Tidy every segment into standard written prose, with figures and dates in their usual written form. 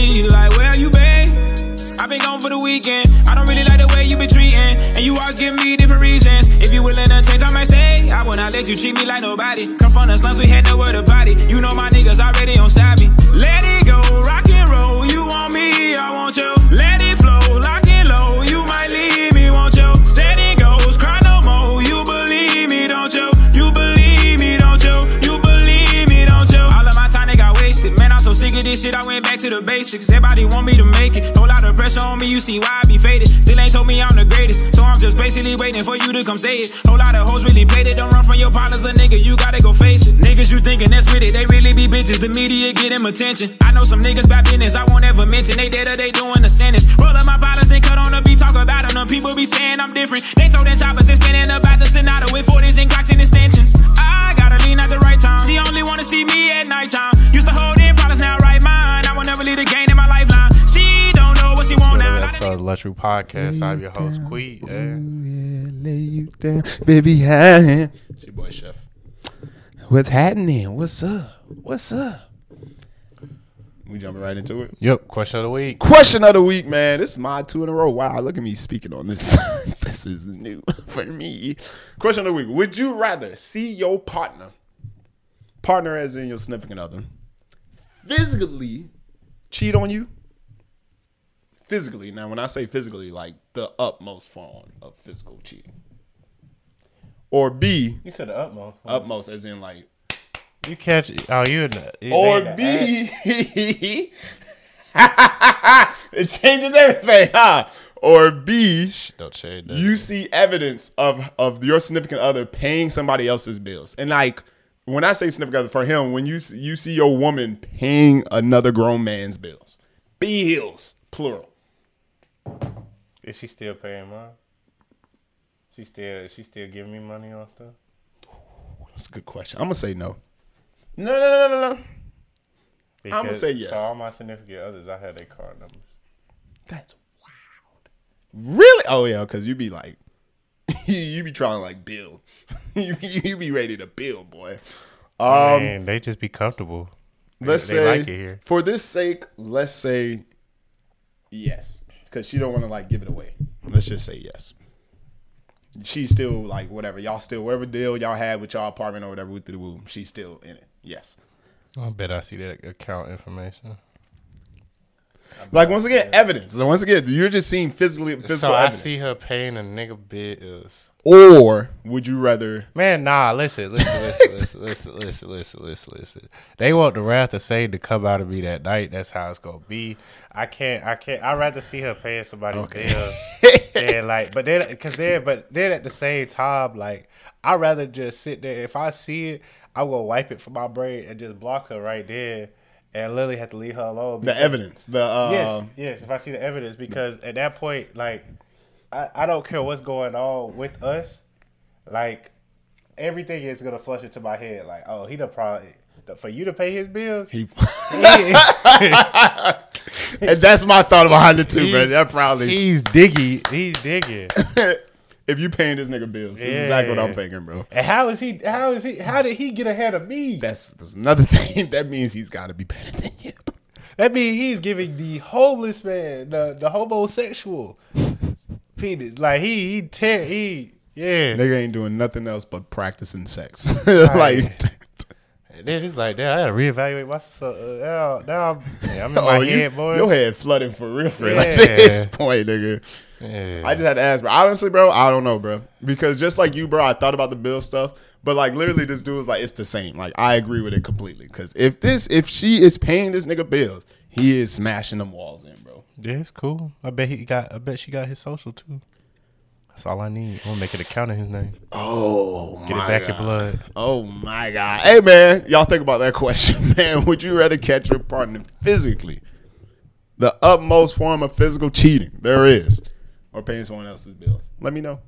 G, like where you been? I've been gone for the weekend. I don't really like the way you been treating, and you all give me different reasons. If you willing to change, I might stay. I will not let you treat me like nobody. Come from the slums, we had no word about it. You know my niggas already on savvy. Let it go, rock and roll. You want me, I want you. Let it flow, lock and low. You might leave me, won't you? Setting goals, cry no more. You believe me, don't you? You believe me, don't you? You believe me, don't you? All of my time they got wasted. Man, I'm so sick of this shit, I went back to the basics. Everybody want me to make it. No lot of pressure on me, you see why I be faded. Still ain't told me I'm the greatest, so I'm just basically waiting for you to come say it. Whole lot of hoes really played it. Don't run from your partners, but nigga, you gotta go face it. Niggas you thinking that's with it, they really be bitches. The media get them attention. I know some niggas by business I won't ever mention. They dead or they doing a sentence. Roll up my bottles, then cut on the beat, talk about them. People be saying I'm different. They told them choppers and spinning about the Sonata with 40s and Glocks and extensions. I gotta lean at the right time. She only wanna see me at nighttime. Used to hold in problems, now right mine. I will never leave the game in my lifeline. She don't know what she want now. Luxury Podcast. I'm your host, Quee. Yeah, lay you down, baby. It's your boy Chef. What's happening? What's up? What's up? We jumping right into it. Yep. Question of the week. Question of the week, man. This is my 2 in a row. Wow, look at me speaking on this. This is new for me. Question of the week: would you rather see your partner as in your significant other, physically cheat on you? Physically. Now, when I say physically, like the utmost form of physical cheating. Or B. You said the utmost. Utmost, as in like. You catch. Oh, you. Or B. It changes everything, huh? Or B. Don't change that. You see evidence of your significant other paying somebody else's bills. And like, when I say significant other, for him, when you see your woman paying another grown man's bills. Bills, plural. Is she still paying mine? She still giving me money on stuff? That's a good question. I'm gonna say no. No. Because I'm gonna say yes. To all my significant others, I had their card numbers. That's wild. Really? Oh yeah, because you be like, you be trying to like build. you be ready to build, boy. Man, they just be comfortable. Let's they say like it here. For this sake, let's say yes. Because she don't want to, like, give it away. Let's just say yes. She's still, like, whatever. Y'all still, whatever deal y'all had with y'all apartment or whatever, with the woo, she's still in it. Yes. I bet I see that account information. Like, once again, evidence. So, once again, you're just seeing physical evidence. I see her paying a nigga bills. Or would you rather... Man, nah, listen. They want the wrath of Satan to come out of me that night. That's how it's going to be. I can't. I'd rather see her paying somebody's bills. And like, but then at the same time, like, I'd rather just sit there. If I see it, I'm going to wipe it from my brain and just block her right there. And Lily had to leave her alone. Because, the evidence. Yes. If I see the evidence, because at that point, like, I don't care what's going on with us. Like, everything is going to flush into my head. Like, oh, he done probably, for you to pay his bills? And that's my thought behind it, too, man. That probably. He's digging. If you paying this nigga bills, that's exactly what I'm thinking, bro. And how did he get ahead of me? That's another thing. That means he's got to be better than you. That means he's giving the homeless man, the homosexual penis. Like, he nigga ain't doing nothing else but practicing sex. Like, and then it's like, damn, I gotta reevaluate myself. Now I'm in my head, boy. Your head flooding for real. Like, at this point, nigga. Yeah. I just had to ask, bro. Honestly, bro, I don't know, bro. Because just like you, bro, I thought about the bill stuff, but like literally, this dude was like, it's the same. Like, I agree with it completely. Because if she is paying this nigga bills, he is smashing them walls in, bro. Yeah, it's cool. I bet she got his social too. That's all I need. I'm gonna make it a count in his name. Oh, get my it back God. In blood. Oh my God. Hey man, y'all think about that question, man. Would you rather catch your partner physically, the utmost form of physical cheating there is, or paying someone else's bills? Let me know.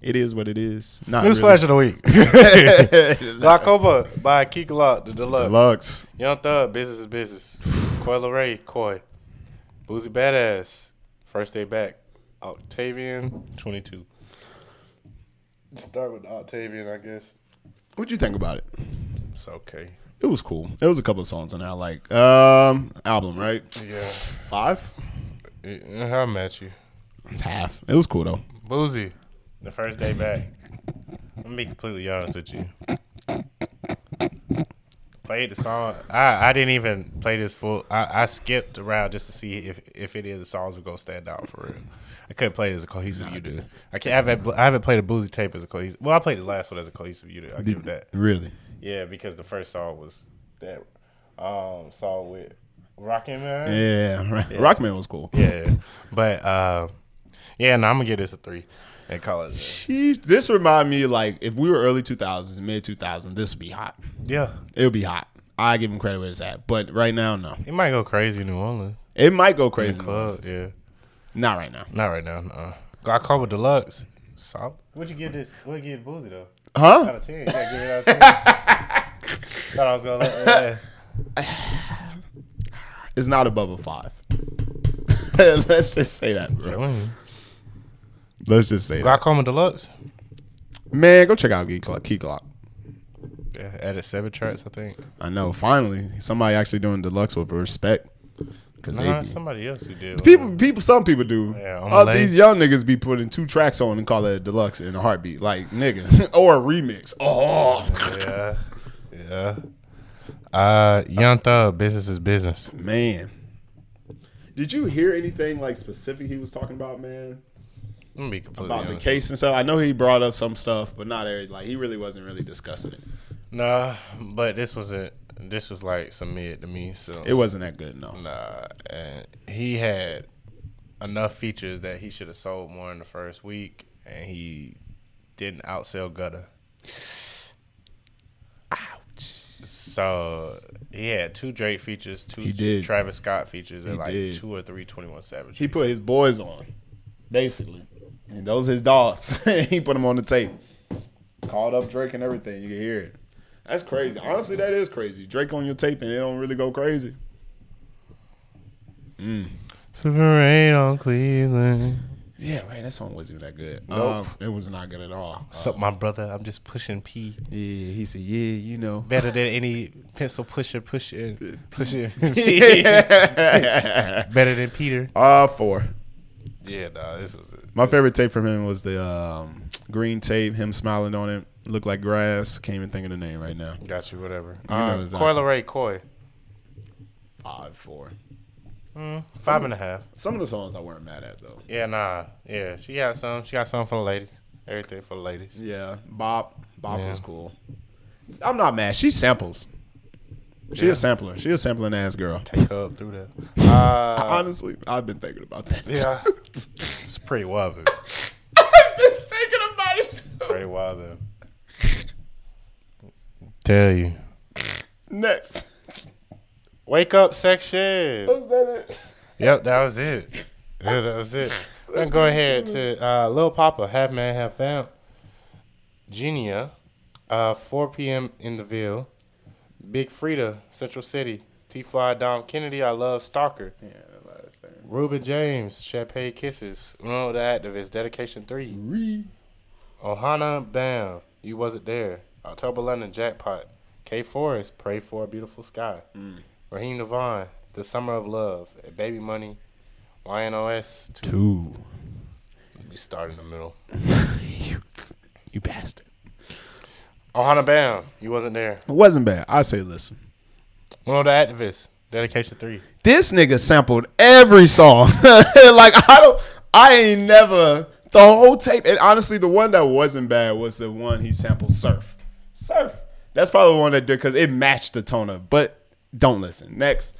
It is what it is. Not News really. Flash of the week. Glockoma by Key Glock, the Deluxe. Young Thug, Business is Business. Coi Leray, Coi. Boosie Badazz, First Day Back. Octavian, 22. Start with Octavian, I guess. What'd you think about it? It's okay. It was cool. It was a couple of songs in there I like. Album, right? Yeah. 5? How I Met You. Half. It was cool, though. Boosie. The first day back. I'm going to be completely honest with you. Played the song. I didn't even play this full. I skipped around just to see if any of the songs were going to stand out for real. I couldn't play it as a cohesive unit. I haven't played a Boosie tape as a cohesive. Well, I played the last one as a cohesive unit. I'll give that. Really? Yeah, because the first song was that song with Rockman. Yeah, Rockman was cool. Yeah, but I'm gonna give this a 3 and call it. This remind me like if we were early 2000s, mid 2000s, this would be hot. Yeah, it would be hot. I give him credit where it's at, but right now, no. It might go crazy in New Orleans. It might go crazy in the club. Yeah, not right now. Not right now. No. Glockoma Deluxe. Solid. What'd you give this? What'd you give Boosie though? Huh? Out of 10. You gotta give it out of 10. Thought I was gonna let It's not above a 5. Let's just say that, bro. Let's just say Glockoma Deluxe. Man, go check out Key Glock. Yeah, added 7 tracks, I think. I know. Finally, somebody actually doing deluxe with respect. Nah, somebody else who did. Some people do. Yeah, these young niggas be putting 2 tracks on and call it a deluxe in a heartbeat, like nigga, or a remix. Oh, yeah. Young Thug, Business is Business. Man, did you hear anything like specific he was talking about, man? I'm gonna be completely about honest. The case and stuff. I know he brought up some stuff, but not everything. Like he really wasn't really discussing it. Nah, but this was it. This was like some mid to me, so it wasn't that good, no. Nah, and he had enough features that he should have sold more in the first week, and he didn't outsell Gutter. Ouch! So he had 2 Drake features, 2 Travis Scott features, and 2 or 3 21 Savage. He put his boys on, basically, and those his dogs. He put them on the tape, called up Drake and everything. You can hear it. That's crazy. Honestly, that is crazy. Drake on your tape and it don't really go crazy. Super Rain on Cleveland. Yeah, man, that song wasn't even that good. Nope. It was not good at all. So my brother, I'm just pushing P. Yeah, he said, yeah, you know. Better than any pencil pusher. Better than Peter. 4. Yeah, nah, this was it. My favorite tape from him was the green tape, him smiling on it. Look like grass. Can't even think of the name right now. Got you. Whatever. Exactly. Coi Leray, Coi. 5-4. 5.5. Some of the songs I weren't mad at though. Yeah, nah. Yeah, she got some. She got some for the ladies. Everything for the ladies. Yeah, Bop was cool. I'm not mad. She samples. She a sampler. She a sampling ass girl. Take her up through that. Honestly, I've been thinking about that. Yeah, it's pretty wild. Dude. I've been thinking about it too. Pretty wild. Dude. Tell you. Next. Wake Up Section. Was that it? Yep, that was it. Yeah, that was it. Let's go ahead to Lil Poppa, Half Man, Half Fam. Genia, 4 p.m. in the Ville. Big Freedia, Central City. T-Fly, Dom Kennedy, I Love Stalker. Yeah, the last thing. Reuben James, Champagne Kisses. UnoTheActivist, Dedication 3. Ohana Bam, You Wasn't There. October London, Jackpot. K.Forest, Pray for a Beautiful Sky. Raheem DeVaughn, The Summer of Love. Baby Money, YNOS 2. You start in the middle. you bastard. Ohana Bam, You Wasn't There. It wasn't bad. I say listen. UnoTheActivist, Dedication 3. This nigga sampled every song. I ain't never. The whole tape. And honestly, the one that wasn't bad was the one he sampled, Surf. Surf. That's probably the one that did because it matched the tone of. But don't listen. Next.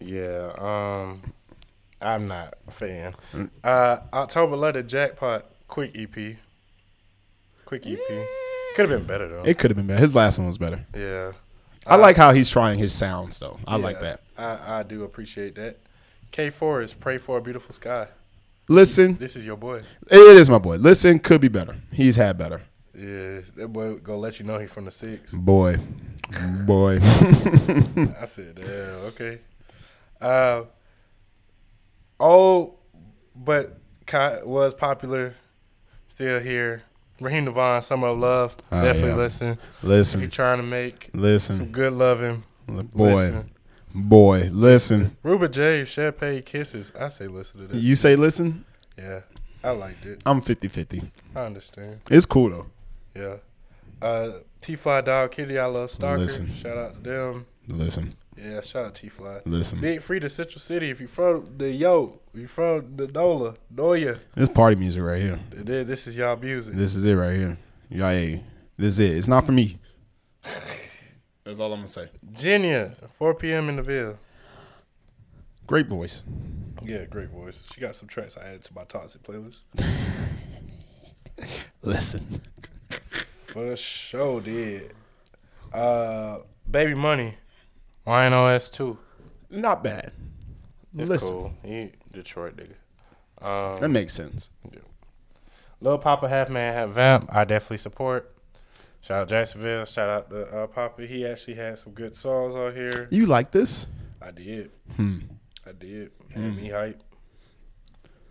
Yeah. I'm not a fan. October London, Jackpot, Quick EP. Could have been better though. It could have been better. His last one was better. Yeah. I like how he's trying his sounds though. I like that. I do appreciate that. K.Forest, Pray for a Beautiful Sky. Listen. This is your boy. It is my boy. Listen could be better. He's had better. Yeah, that boy gonna let you know he from the 6. Boy. I said, yeah, okay. But was popular, still here. Raheem DeVaughn, Summer of Love. Definitely listen. Listen. If you're trying to make some good loving, boy, listen. Reuben James, Champagne Kisses. I say listen to this. You say listen? Yeah. I liked it. I'm 50-50. I understand. It's cool, though. Yeah. T-Fly, Dog Kitty, I Love Stalker. Listen. Shout out to them. Listen. Yeah, shout out T-Fly. Listen. Big Freedia, Central City. If you from the Yo, if you from the Noya. This party music right here. This is y'all music. This is it right here. Y'all, hey, this is it. It's not for me. That's all I'm going to say. Genia, 4 p.m. in the Ville. Great voice. Yeah, great voice. She got some tracks I added to my toxic playlist. Listen. For sure did. Baby Money. YNOS 2. Not bad. It's Listen. Cool. He Detroit nigga. That makes sense. Yeah. Lil Poppa, Half Man, Half Vamp. I definitely support. Shout out Jacksonville. Shout out to Poppa. He actually had some good songs on here. You like this? I did. I did. Had me hype.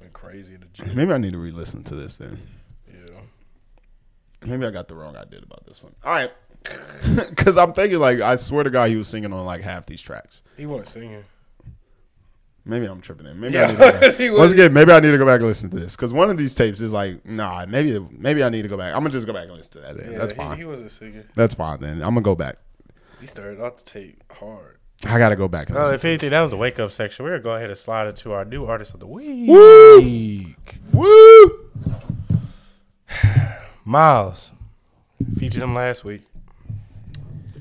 Went crazy in the gym. Maybe I need to re-listen to this then. Yeah. Maybe I got the wrong idea about this one. All right. Because I'm thinking, like, I swear to God, he was singing on, like, half these tracks. He wasn't singing. Maybe I'm tripping in. Maybe I need to go back. Once again, maybe I need to go back and listen to this. Because one of these tapes is like, nah, maybe I need to go back. I'm going to just go back and listen to that then. Yeah, that's fine. He wasn't singing. That's fine then. I'm going to go back. He started off the tape hard. I got to go back and listen to this. If anything, that was the wake-up section. We're going to go ahead and slide into our new artist of the week. Woo! Miles. Featured him last week.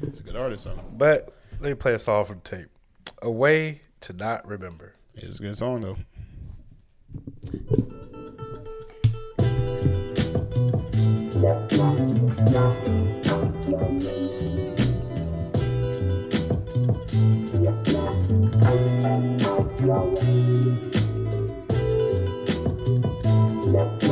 It's a good artist, song. But let me play a song from the tape. A Way to Not Remember. It's a good song, though. Look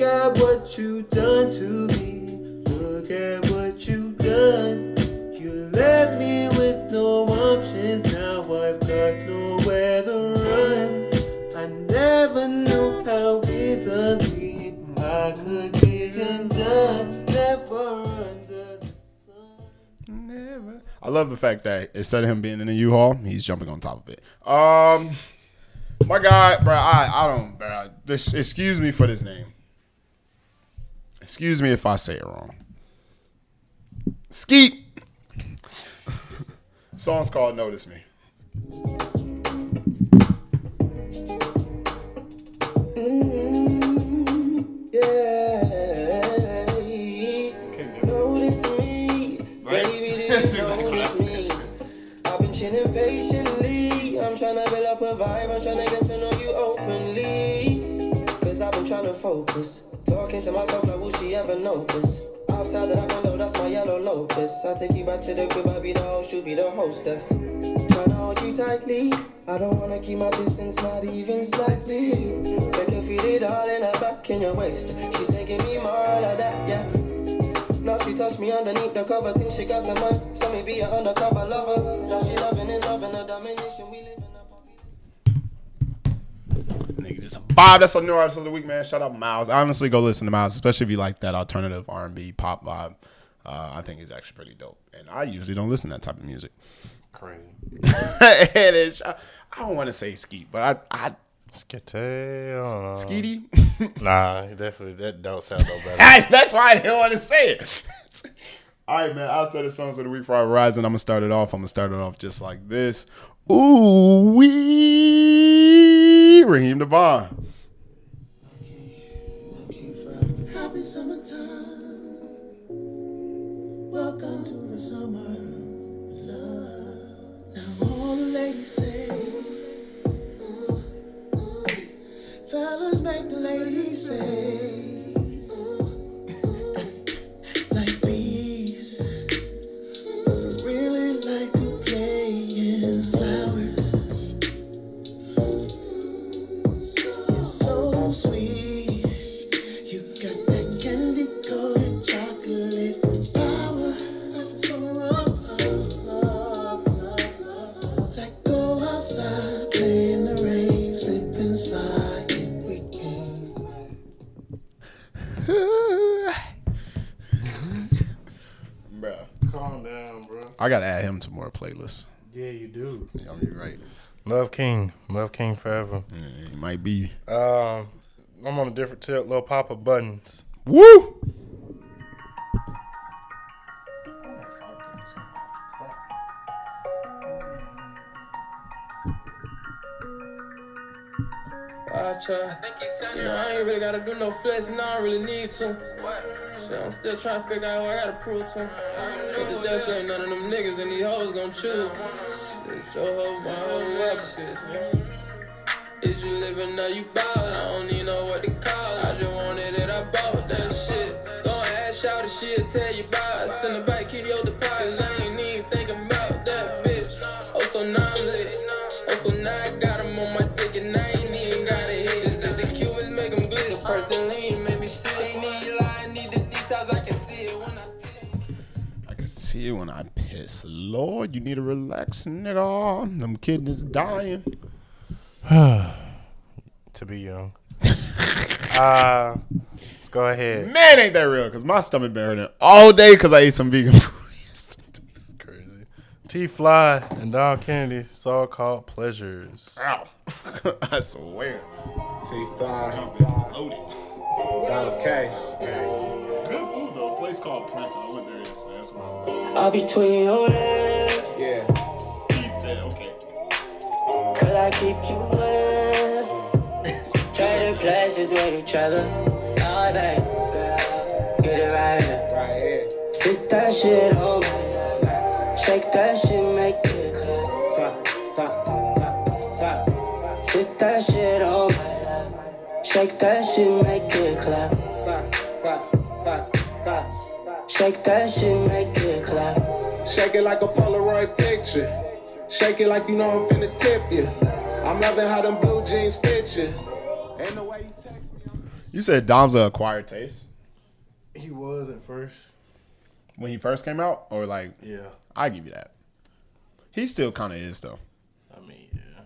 at what you done to me. Look at what you done. You left me with no options. Now I've got nowhere to run. I never knew how easily I could be undone. Never under the sun. Never. I love the fact that instead of him being in a U-Haul, he's jumping on top of it. My God, bro, I don't, bro. This, excuse me for this name. Excuse me if I say it wrong. Skeet. Song's called Notice Me. Yeah. Notice me, right? Baby, this notice me. I've been chilling patiently. I'm trying to build up a vibe, I'm trying to get to know you openly. Cause I've been trying to focus, talking to myself like will she ever notice. Outside of that window, that's my yellow locus. I take you back to the crib, I be the host, you be the hostess. Trying to hold you tightly, I don't wanna keep my distance, not even slightly. I can feel it all in her back and your waist. She's taking me more like that, yeah. Now she touched me underneath the cover, think she got the man. So me be an undercover lover. Now she loving and loving the domination. We live in a poppy. Nigga, just a vibe. That's a new artist of the week, man. Shout out Miles. Honestly, go listen to Miles, especially if you like that alternative R&B pop vibe. I think he's actually pretty dope. And I usually don't listen to that type of music. Crazy. And it's, I don't want to say Skeet, but I Skeety? Nah, definitely. That don't sound no better. That's why I didn't want to say it. All right, man. I'll start the songs of the week for our Horizon. I'm going to start it off. Just like this. Ooh, wee. Raheem DeVaughn. Looking for happy summertime. Welcome to the summer love. Now all the ladies say. Fellas make the ladies say, ooh, ooh, like bees. Really like to play in flowers. It's so sweet. You got that candy coated chocolate power. Like the summer of I gotta add him to more playlists. Yeah, you do. Yeah, you're right. Love King forever. Yeah, he might be. I'm on a different tip. Lil Poppa Buttons. Woo! I think he's sounding. I ain't really gotta do no flexing. I don't really need to. What? Shit, I'm still trying to figure out who I gotta prove to. Cause definitely ain't none of them niggas and these hoes gon' choose. Shit, your hoe, my hoe, up, bitch, man. Is you living now? You ballin'. I don't even know what to call it. I just wanted it. I bought that shit. Don't ask out if she'll tell you about it. Send her back, keep your deposits. I ain't even thinking about that bitch. Oh, so now I'm lit. Oh, so now I got him on my dick and I ain't even gotta hit it. If the Cubans make them glitter, personally, make me sick. They need lie, need the details. I can see it when I piss. I can see it when I piss. Lord, you need to relax, nigga. Them kidneys dying. To be young. Let's go ahead. Man, ain't that real? Because my stomach been hurting all day because I ate some vegan food. This is crazy. T-Fly and Dom K. So-called pleasures. Ow. I swear. T-Fly. Loaded. Dom K. Good food, though. A place called Planta. I went there yesterday. That's where I'm going. I'll be tweeting your legs. Yeah. He said, okay. Girl, I keep you well. Trading places with each other all day. Get it right here. Right here. Sit that shit over. Shake that shit, make it clear. Sit that shit over. Shake that shit, make it clap. Shake that shit, make it clap. Shake it like a Polaroid picture. Shake it like you know I'm finna tip you. I'm loving how them blue jeans fit you. And the way you text me. You said Dom's a acquired taste? He was at first. When he first came out? Or like, yeah. I give you that. He still kind of is, though. I mean, yeah.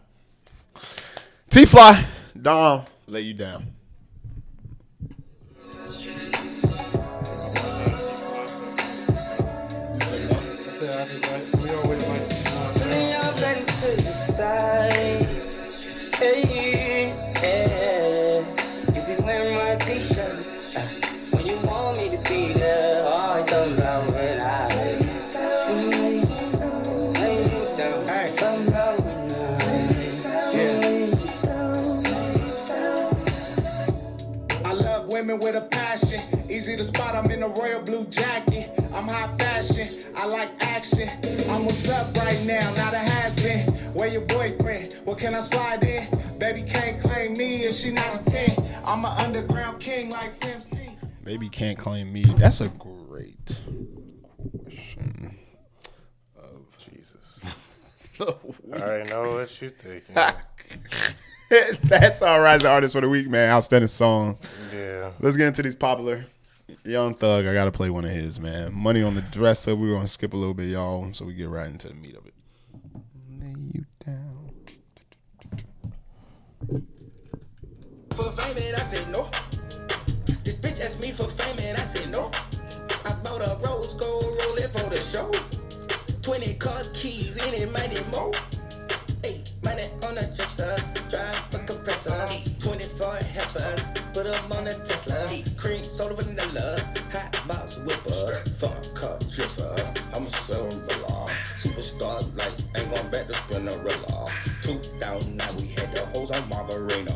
T-Fly, Dom, lay you down. Hey, yeah. You be wearing my t-shirt when you want me to be there. Always talking about when I lay you down. Something about when I lay you down. I love women with a passion. Easy to spot, I'm in a royal blue jacket. I'm high fashion, I like action. I'm what's up right now, not a has-been. Where your boyfriend? What can I slide in? Baby can't claim me if she not a 10. I'm an underground king like MC. Baby can't claim me. That's a great question of Jesus. I already know what you thinking. That's our Rising Artist for the Week, man. Outstanding songs. Yeah. Let's get into these popular. Young Thug, I gotta play one of his, man. Money on the Dresser. We're gonna skip a little bit, y'all, so we get right into the meat of it. Lay you down. For fame and I say no. This bitch asked me for fame and I say no. I bought a rose gold rolling for the show. 20 car keys in it, mighty mo. Hey, money on the dresser. Drive a compressor. 24 heifers. Put them on the Tesla. Cream soda vanilla. Hot box whipper. Fuck car dripper. I'ma sell them the law. Superstar like ain't going back to Spinnerella. 2009 we had the hoes on Margarina.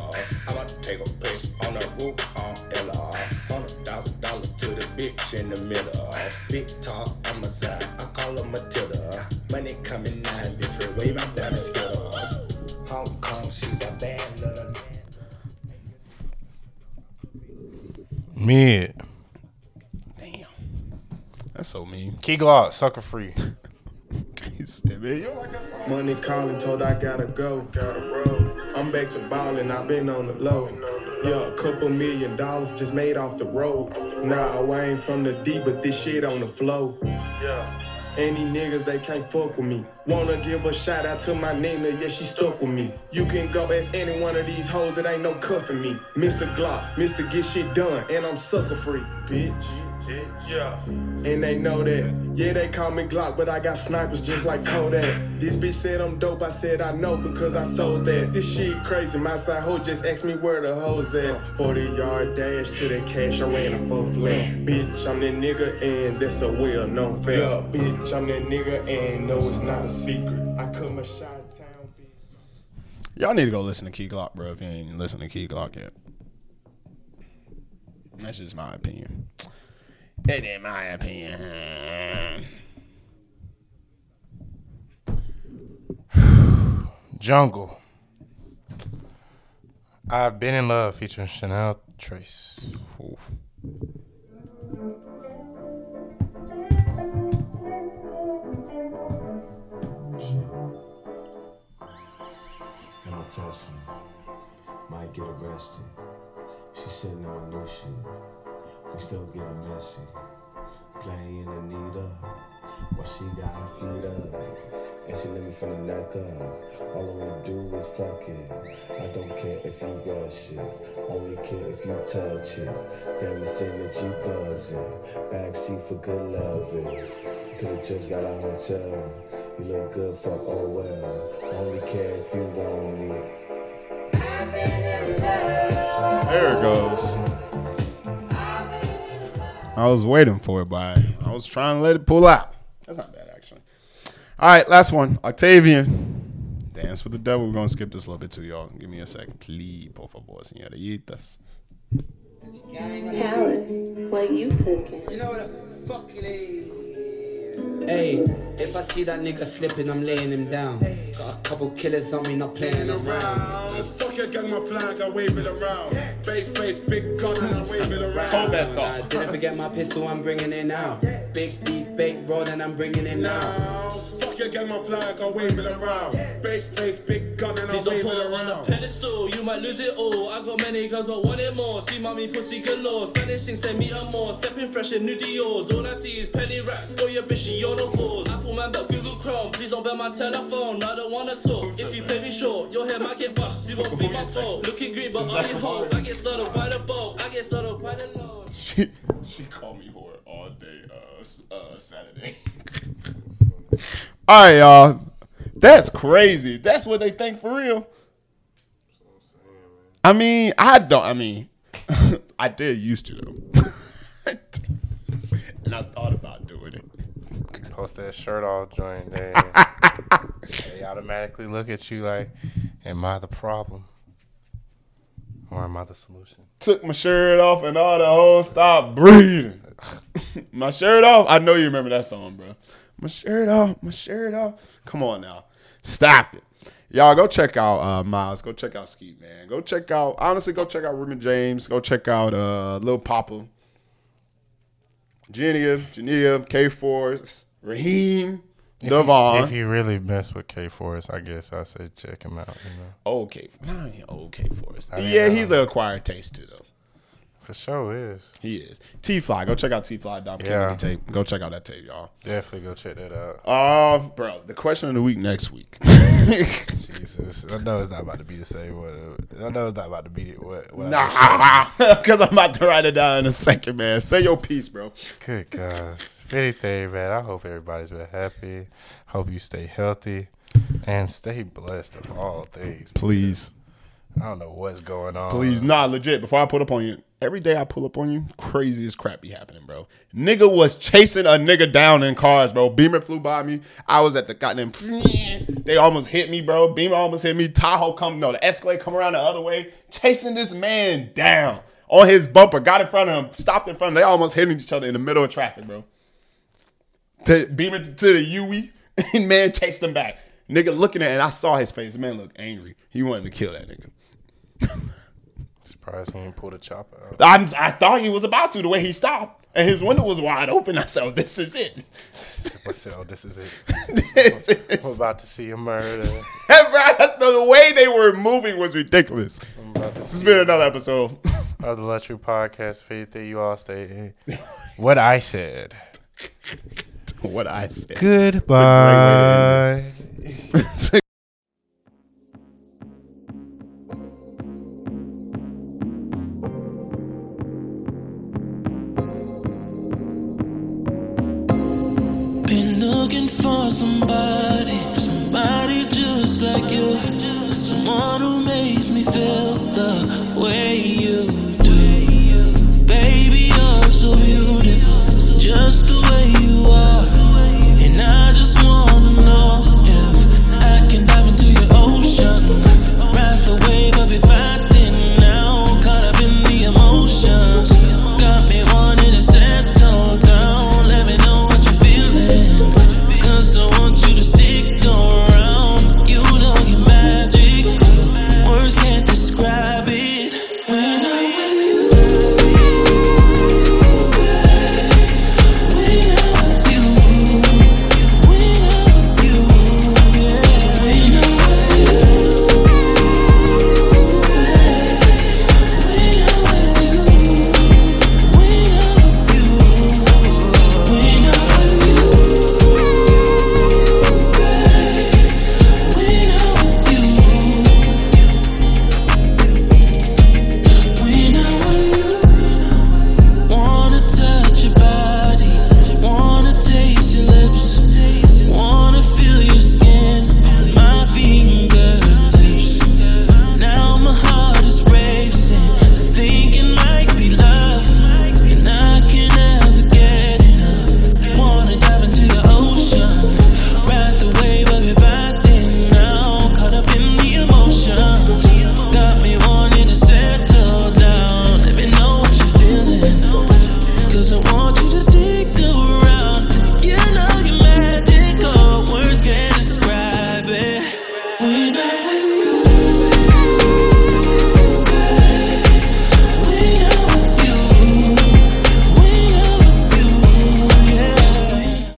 I'ma take a piss on the roof on Ella. $100,000 to the bitch in the middle. Big talk, I'm a side. I call her Matilda. Money coming nine different ways. My bad skills. Hong Kong, she's a bad little. Mid. Damn. That's so mean. Key Glock, Sucker Free. Money calling, told I gotta go. I'm back to ballin', I've been on the low. Yeah, a couple $1,000,000 just made off the road. Nah, I ain't from the D, but this shit on the flow. Yeah. Any niggas, they can't fuck with me. Wanna give a shout out to my Nina, yeah, she stuck with me. You can go ask any one of these hoes, it ain't no cuffing me. Mr. Glock, Mr. Get Shit Done, and I'm sucker free, bitch. Yeah. And they know that. Yeah, they call me Glock, but I got snipers just like Kodak. This bitch said I'm dope, I said I know because I sold that. This shit crazy, my side hoe just asked me where the hoes at. 40-yard dash to the cash, I ran a full flat. Bitch, I'm that nigga, and that's a well-known fact. Yeah, bitch, I'm that nigga, and no, it's not a secret. I cut my shot town, bitch. Y'all need to go listen to Key Glock, bro, if you ain't listened to Key Glock yet. That's just my opinion. That ain't my opinion. Jungle. I've Been in Love featuring Chanel Trace. Ooh. I'ma test me. Might get arrested. She's sitting on my new shit. We still getting messy, playing Anita, while she got her feet up, and she let me from the neck up. All I wanna do is fuck it. I don't care if you rush it, only care if you touch it. Damn, it's in that you buzzing, backseat for good loving. You could've just got a hotel, you look good, fuck, oh well. Only care if you want it. There it goes. I was waiting for it, but I was trying to let it pull out. That's not bad, actually. All right, last one. Octavian. Dance with the Devil. We're going to skip this a little bit, too, y'all. Give me a second. Please, por favor, señoritas. Palace, what you cooking? You know what the fuck it is. Hey, if I see that nigga slipping, I'm laying him down. Got a couple killers on me, not playing around. Fuck your gang, my flag, I wave it around. Big face, big gun, and I wave it around. I didn't forget my pistol, I'm bringing it now. Big beef, big road, and I'm bringing it now. Fuck your gang, my flag, I wave it around. Big face, big gun, and I wave it around. Pedestal, you might lose it all. I got many guns, but want it more. See mommy, pussy, galore. Spanish things, send me a more. Stepping fresh in new Dior's. All I see is penny racks. Go your bitch, you're no fools. Apple man, but Google Chrome. Please don't bet my telephone. I don't wanna talk. If you play me short, your hair might get bust. See what be my fault. Looking green, but are you home? I get started by the boat. I get started by the load. She called me whore all day Saturday. All right, y'all. That's crazy. That's what they think for real. I mean, I did used to though, and I thought about doing it. Post that shirt off joint, they automatically look at you like, am I the problem? Or am I the solution? Took my shirt off and all the hoes stopped breathing. My shirt off. I know you remember that song, bro. My shirt off. My shirt off. Come on now. Stop it. Y'all go check out Miles. Go check out Skeet, man. Go check out, honestly, go check out Reuben James. Go check out Lil Poppa. Genia, K.Forest, Raheem DeVaughn. If you really mess with K.Forest, I guess I say check him out. You know? Old K.Forest. He's an acquired taste too, though. For sure is. He is. T-Fly. Go check out T-Fly. Dom K. tape. Go check out that tape, y'all. Definitely go check that out. Bro, the question of the week next week. Jesus. I know it's not about to be the same one. I know it's not about to be what nah. Because I'm about to write it down in a second, man. Say your piece, bro. Good God. If anything, man, I hope everybody's been happy. Hope you stay healthy. And stay blessed of all things. Please. I don't know what's going on. Please, nah, legit. Before I pull up on you, every day I pull up on you, crazy as crap be happening, bro. Nigga was chasing a nigga down in cars, bro. Beamer flew by me. I was at the goddamn. They almost hit me, bro. Beamer almost hit me. Tahoe the Escalade come around the other way, chasing this man down on his bumper. Got in front of him, stopped in front of him. They almost hitting each other in the middle of traffic, bro. Beamer to the UE, and man chased him back. Nigga looking at it, and I saw his face. The man looked angry. He wanted to kill that nigga. Surprised he didn't pull the chopper out. I thought he was about to, the way he stopped. And his window was wide open. I said, this is it. I said, this is it. I'm about to see a murder. The way they were moving was ridiculous. This has been another episode of the Luxury Podcast. Faith that you all stay in. What I said. What I said. Goodbye. found somebody just like you, someone who makes me feel the way you do. Baby, you're so beautiful, just the way